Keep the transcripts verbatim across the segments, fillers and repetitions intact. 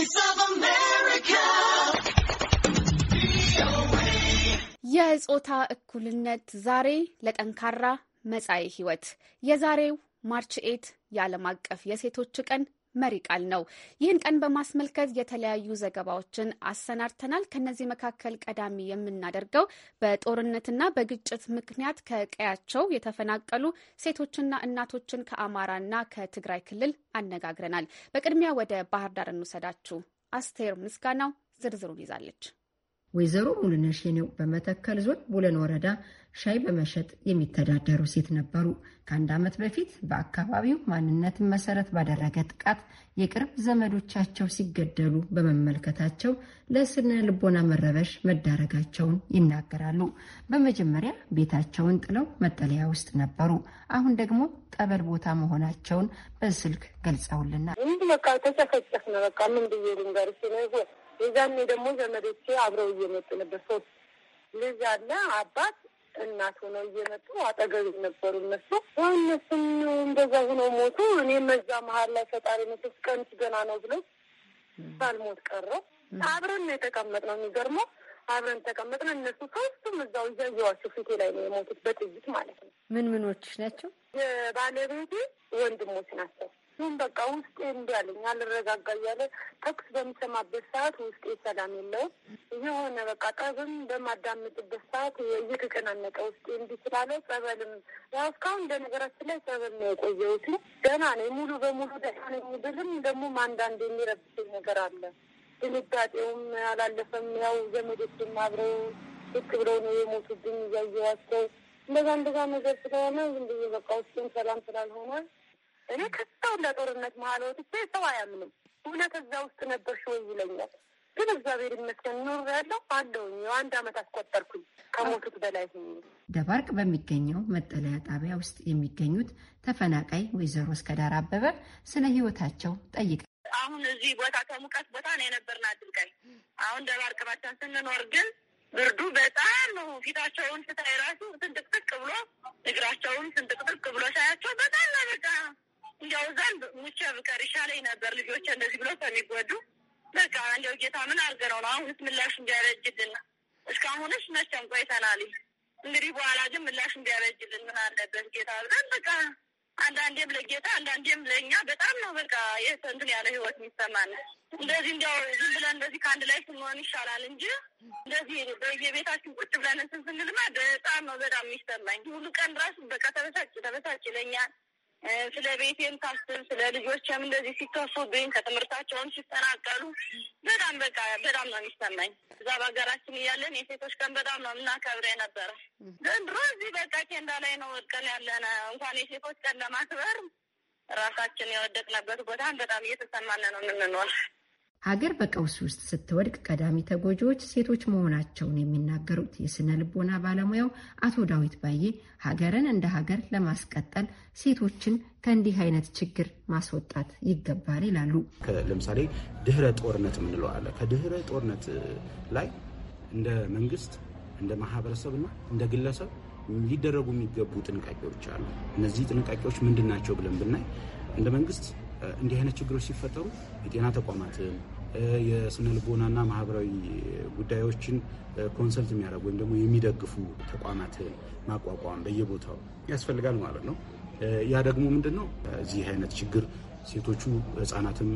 Voice of America. የጾታ እኩልነት ዛሬ ለጠንካራ መጻኢ ህይወት የዛሬው ማርች ኤይት የዓለም አቀፍ የሴቶች ቀን መሪ ቃል ነው። ይህን ቀን በማስመልከት የተለያዩ ዘገባዎችን አሰናድተናል። ከነዚህ መካከል ቀዳሚ የምናደርገው በጦርነትና በግጭት ምክንያት ከቀያቸው የተፈናቀሉ ሴቶችና እናቶችን ከአማራና ከትግራይ ክልል አነጋግረናል። በቅድሚያ ወደ ባህር ዳር እንውሰዳችሁ። አስቴር ምስጋናው ዝርዝሩን ይዛለች። ወይዘሮ ሙሉነሽኔ በመተከል ዞን ቡለን ወረዳ ሻይ በመሸጥ የሚተዳደሩ ሴት ነበሩ። ከአንድ ዓመት በፊት በአካባቢው ማንነትን መሰረት ባደረገ ጥቃት የቅርብ ዘመዶቻቸው ሲገደሉ በመመልከታቸው ለስነ ልቦና መረበሽ መዳረጋቸውን ይናገራሉ። በመጀመሪያ ቤታቸውን ጥለው መጠለያ ውስጥ ነበሩ። አሁን ደግሞ ጠበል ቦታ መሆናቸውን በስልክ ገልጸውልናል። በቃ ተጨፈጨፍን። በቃ ምን ብዬ ልንገርሽ ነው። የዛኔ ደግሞ ዘመዶቼ አብረው እየመጡ ነበር። ሶስት ልጅ አለ አባት እናት ሆነው እየመጡ አጠገብ ነበሩ። እነሱ እነሱም እንደዛ ሆነው ሞቱ። እኔም እዛ መሀል ላይ ፈጣሪ መስከን ገና ነው ብሎ ሳልሞት ቀረው። አብረን ነው የተቀመጥነው። የሚገርመው አብረን ተቀመጥን። እነሱ ሶስቱም እዛው እያየዋቸው ፊቴ ላይ ነው የሞቱት በጥይት ማለት ነው። ምን ምኖች ናቸው? የባለቤቴ ወንድሞች ናቸው። ሁን በቃ ውስጤ እንዲያለኝ አልረጋጋ እያለ ተኩስ በሚሰማበት ሰዓት ውስጤ ሰላም የለውም። የሆነ በቃ ጠብም በማዳመጥበት ሰዓት እየተጨናነቀ ውስጤ እንዲህ ስላለ ጸበልም ያው እስካሁን እንደነገራችን ላይ ጸበል ነው የቆየሁት። ደህና ነኝ ሙሉ በሙሉ ደህና ነኝ ብልም ደግሞ አንዳንድ የሚረብሽኝ ነገር አለ። ድንጋጤውም አላለፈም። ያው ዘመዶችም አብረው ልክ ብለው ነው የሞቱብኝ እያየዋቸው እንደዛ እንደዛ ነገር ስለሆነ ዝም ብዬ በቃ ውስጤም ሰላም ስላልሆነ እኔ ከሰው ለጦርነት መሃል ወጥቼ ሰው አያምንም። እውነት እዛ ውስጥ ነበርሽ ወይ ይለኛል። ግን እግዚአብሔር ይመስገን ኖር ያለው አለውኝ። አንድ ዓመት አስቆጠርኩኝ ከሞቱት በላይ። ደባርቅ በሚገኘው መጠለያ ጣቢያ ውስጥ የሚገኙት ተፈናቃይ ወይዘሮ እስከዳር አበበ ስለ ህይወታቸው ጠይቀ አሁን እዚህ ቦታ ከሙቀት ቦታ ነው የነበርና አድርገን አሁን ደባርቅ ባቻን ስንኖር ግን ብርዱ በጣም ነው። ፊታቸውን ስታይ ራሱ ስንጥቅጥቅ ብሎ እግራቸውን ስንጥቅጥቅ ብሎ ሳያቸው በጣም ነው በቃ እንዲያው ዛን ሙቼ ብቀር ይሻለኝ ነበር። ልጆች እንደዚህ ብሎ ከሚጎዱ በቃ እንዲያው ጌታ ምን አድርገው ነው አሁንስ ምላሽ እንዲያረጅልን። እስካሁንስ መቼም ቆይተናል። እንግዲህ በኋላ ግን ምላሽ እንዲያረጅልን ምን አለበት ጌታ ብለን በቃ አንዳንዴም ለጌታ አንዳንዴም ለእኛ በጣም ነው በቃ የእንትን ያለ ህይወት የሚሰማን። እንደዚህ እንዲያው ዝም ብለን እንደዚህ ከአንድ ላይ ስንሆን ይሻላል እንጂ እንደዚህ በየቤታችን ቁጭ ብለን እንትን ስንልማ በጣም ነው በጣም የሚሰማኝ። ሁሉ ቀን ራሱ በቃ ተበሳጭ ተበሳጭ ይለኛል። ስለ ቤቴም ታስብ ስለ ልጆቼም እንደዚህ ሲከፉብኝ ከትምህርታቸውም ሲጠናቀሉ በጣም በቃ በጣም ነው የሚሰማኝ። እዛ በሀገራችን እያለን የሴቶች ቀን በጣም ነው የምናከብር የነበረ። ዘንድሮ እዚህ በቃ ኬንዳ ላይ ነው ወድቀን ያለን። እንኳን የሴቶች ቀን ለማክበር ራሳችን የወደቅንበት ቦታን በጣም እየተሰማን ነው የምንኖር። ሀገር በቀውስ ውስጥ ስትወድቅ ቀዳሚ ተጎጂዎች ሴቶች መሆናቸውን የሚናገሩት የስነ ልቦና ባለሙያው አቶ ዳዊት ባዬ ሀገርን እንደ ሀገር ለማስቀጠል ሴቶችን ከእንዲህ አይነት ችግር ማስወጣት ይገባል ይላሉ። ለምሳሌ ድህረ ጦርነት የምንለው አለ። ከድህረ ጦርነት ላይ እንደ መንግስት፣ እንደ ማህበረሰብና እንደ ግለሰብ ሊደረጉ የሚገቡ ጥንቃቄዎች አሉ። እነዚህ ጥንቃቄዎች ምንድን ናቸው ብለን ብናይ እንደ መንግስት እንዲህ አይነት ችግሮች ሲፈጠሩ የጤና ተቋማትን፣ የስነ ልቦናና ማህበራዊ ጉዳዮችን ኮንሰልት የሚያደርጉ ወይም ደግሞ የሚደግፉ ተቋማትን ማቋቋም በየቦታው ያስፈልጋል ማለት ነው። ያ ደግሞ ምንድን ነው እዚህ አይነት ችግር ሴቶቹ፣ ህጻናትም፣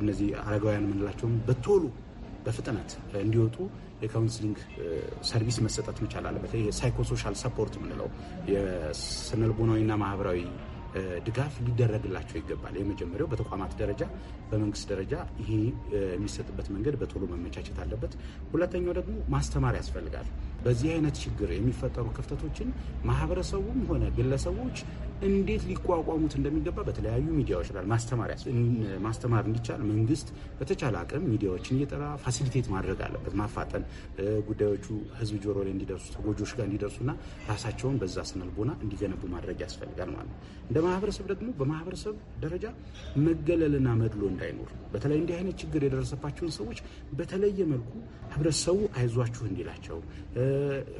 እነዚህ አረጋውያን የምንላቸውም በቶሎ በፍጥነት እንዲወጡ የካውንስሊንግ ሰርቪስ መሰጠት መቻል አለበት። የሳይኮሶሻል ሰፖርት የምንለው የስነ ልቦናዊና ማህበራዊ ድጋፍ ሊደረግላቸው ይገባል። የመጀመሪያው በተቋማት ደረጃ፣ በመንግስት ደረጃ ይሄ የሚሰጥበት መንገድ በቶሎ መመቻቸት አለበት። ሁለተኛው ደግሞ ማስተማር ያስፈልጋል። በዚህ አይነት ችግር የሚፈጠሩ ክፍተቶችን ማህበረሰቡም ሆነ ግለሰቦች እንዴት ሊቋቋሙት እንደሚገባ በተለያዩ ሚዲያዎች ላይ ማስተማር እንዲቻል መንግስት በተቻለ አቅም ሚዲያዎችን እየጠራ ፋሲሊቴት ማድረግ አለበት። ማፋጠን፣ ጉዳዮቹ ህዝብ ጆሮ ላይ እንዲደርሱ፣ ተጎጆች ጋር እንዲደርሱና ራሳቸውን በዛ ስነልቦና እንዲገነቡ ማድረግ ያስፈልጋል ማለት ነው። እንደ ማህበረሰብ ደግሞ በማህበረሰብ ደረጃ መገለልና መድሎ እንዳይኖር በተለይ እንዲህ አይነት ችግር የደረሰባቸውን ሰዎች በተለየ መልኩ ህብረተሰቡ አይዟችሁ እንዲላቸው፣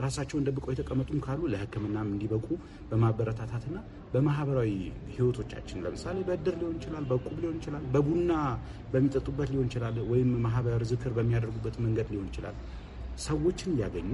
ራሳቸውን ደብቀው የተቀመጡም ካሉ ለህክምናም እንዲበቁ በማበረታታትና በማህበራዊ ህይወቶቻችን ለምሳሌ በእድር ሊሆን ይችላል፣ በቁብ ሊሆን ይችላል፣ በቡና በሚጠጡበት ሊሆን ይችላል፣ ወይም ማህበር ዝክር በሚያደርጉበት መንገድ ሊሆን ይችላል። ሰዎችን ያገኙ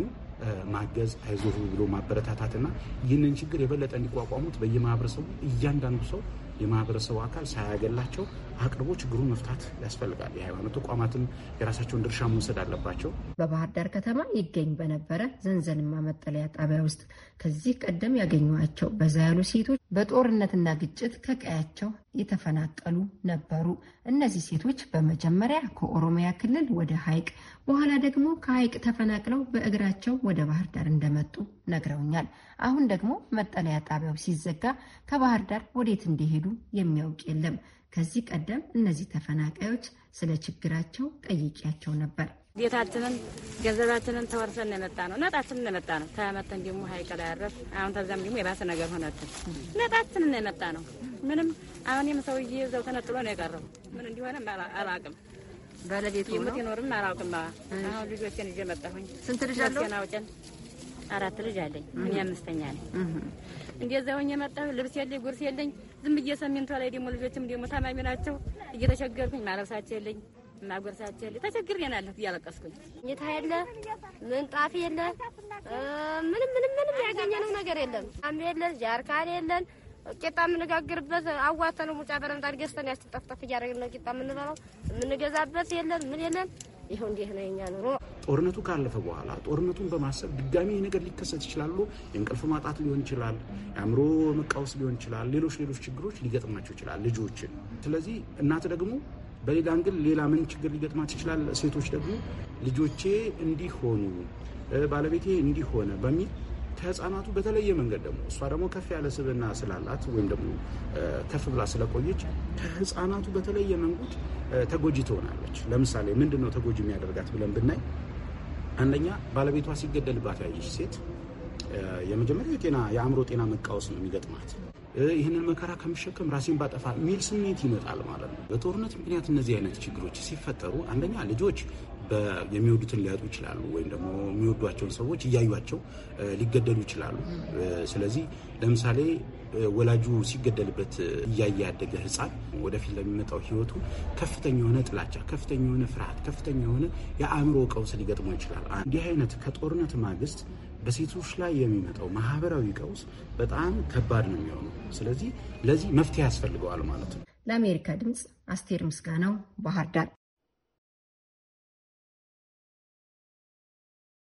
ማገዝ፣ አይዞህ ብሎ ማበረታታትና ይህንን ችግር የበለጠ እንዲቋቋሙት በየማህበረሰቡ እያንዳንዱ ሰው የማህበረሰቡ አካል ሳያገላቸው አቅርቦ ችግሩን መፍታት ያስፈልጋል። የሃይማኖት ተቋማትም የራሳቸውን ድርሻ መውሰድ አለባቸው። በባህር ዳር ከተማ ይገኝ በነበረ ዘንዘልማ መጠለያ ጣቢያ ውስጥ ከዚህ ቀደም ያገኟቸው በዛ ያሉ ሴቶች በጦርነትና ግጭት ከቀያቸው የተፈናቀሉ ነበሩ። እነዚህ ሴቶች በመጀመሪያ ከኦሮሚያ ክልል ወደ ሐይቅ በኋላ ደግሞ ከሐይቅ ተፈናቅለው በእግራቸው ወደ ባህር ዳር እንደመጡ ነግረውኛል። አሁን ደግሞ መጠለያ ጣቢያው ሲዘጋ ከባህር ዳር ወዴት እንደሄዱ የሚያውቅ የለም። ከዚህ ቀደም እነዚህ ተፈናቃዮች ስለ ችግራቸው ጠይቄያቸው ነበር። ቤታችንን ገንዘባችንን ተወርሰን የመጣ ነው፣ ነጣችንን የመጣ ነው። ተመተን ደግሞ ሐይቅ ላይ አረፍ። አሁን ተዛም ደግሞ የባሰ ነገር ሆነብን። ነጣችንን የመጣ ነው። ምንም አሁን የምሰውዬ እዛው ተነጥሎ ነው የቀረው። ምን እንዲሆነ አላውቅም። ባለቤቱ ነው የምትኖርም አላውቅም። አሁን ልጆችን ይዤ መጣሁኝ። ስንት ልጅ አለው? አራት ልጅ አለኝ። እኔ አምስተኛ ነኝ። እንደዛውኝ የመጣሁ ልብስ የለኝ፣ ጉርስ የለኝ። ዝም ብዬ ሰሚንቷ ላይ ደግሞ ልጆችም ደግሞ ታማሚ ናቸው። እየተቸገርኩኝ ማለብሳቸው የለኝ፣ ማጎርሳቸው የለኝ። ተቸግሬናለሁ እያለቀስኩኝ። እኔታ የለ፣ ምንጣፍ የለ፣ ምንም ምንም ምንም ያገኘነው ነገር የለም። አም የለ፣ ጃርካን የለን። ቂጣ የምንጋግርበት አዋተነው ሙጫ በረንዳ ገዝተን ያስጠፍጠፍ እያደረግን ነው ቂጣ የምንበላው። የምንገዛበት የለን፣ ምን የለን። ይሄው እንዲህ ነው የኛ ኑሮ። ጦርነቱ ካለፈ በኋላ ጦርነቱን በማሰብ ድጋሚ ነገር ሊከሰት ይችላል። የእንቅልፍ ማጣት ሊሆን ይችላል፣ የአእምሮ መቃወስ ሊሆን ይችላል፣ ሌሎች ሌሎች ችግሮች ሊገጥማቸው ይችላል ልጆችን። ስለዚህ እናት ደግሞ በሌላ አንግል ሌላ ምን ችግር ሊገጥማቸው ይችላል። ሴቶች ደግሞ ልጆቼ እንዲሆኑ ባለቤቴ እንዲሆነ በሚል ከህፃናቱ በተለየ መንገድ ደግሞ እሷ ደግሞ ከፍ ያለ ስብዕና ስላላት ወይም ደግሞ ከፍ ብላ ስለቆየች ከህፃናቱ በተለየ መንገድ ተጎጂ ትሆናለች። ለምሳሌ ምንድን ነው ተጎጂ የሚያደርጋት ብለን ብናይ፣ አንደኛ ባለቤቷ ሲገደልባት ያየች ሴት የመጀመሪያው ጤና የአእምሮ ጤና መቃወስ ነው የሚገጥማት። ይህንን መከራ ከምሸከም ራሴን ባጠፋ የሚል ስሜት ይመጣል ማለት ነው። በጦርነት ምክንያት እነዚህ አይነት ችግሮች ሲፈጠሩ አንደኛ ልጆች የሚወዱትን ሊያጡ ይችላሉ፣ ወይም ደግሞ የሚወዷቸውን ሰዎች እያዩቸው ሊገደሉ ይችላሉ። ስለዚህ ለምሳሌ ወላጁ ሲገደልበት እያየ ያደገ ህፃን ወደፊት ለሚመጣው ህይወቱ ከፍተኛ የሆነ ጥላቻ፣ ከፍተኛ የሆነ ፍርሃት፣ ከፍተኛ የሆነ የአእምሮ ቀውስ ሊገጥመው ይችላል። እንዲህ አይነት ከጦርነት ማግስት በሴቶች ላይ የሚመጣው ማህበራዊ ቀውስ በጣም ከባድ ነው የሚሆነው። ስለዚህ ለዚህ መፍትሄ ያስፈልገዋል ማለት ነው። ለአሜሪካ ድምፅ አስቴር ምስጋናው፣ ባህር ዳር።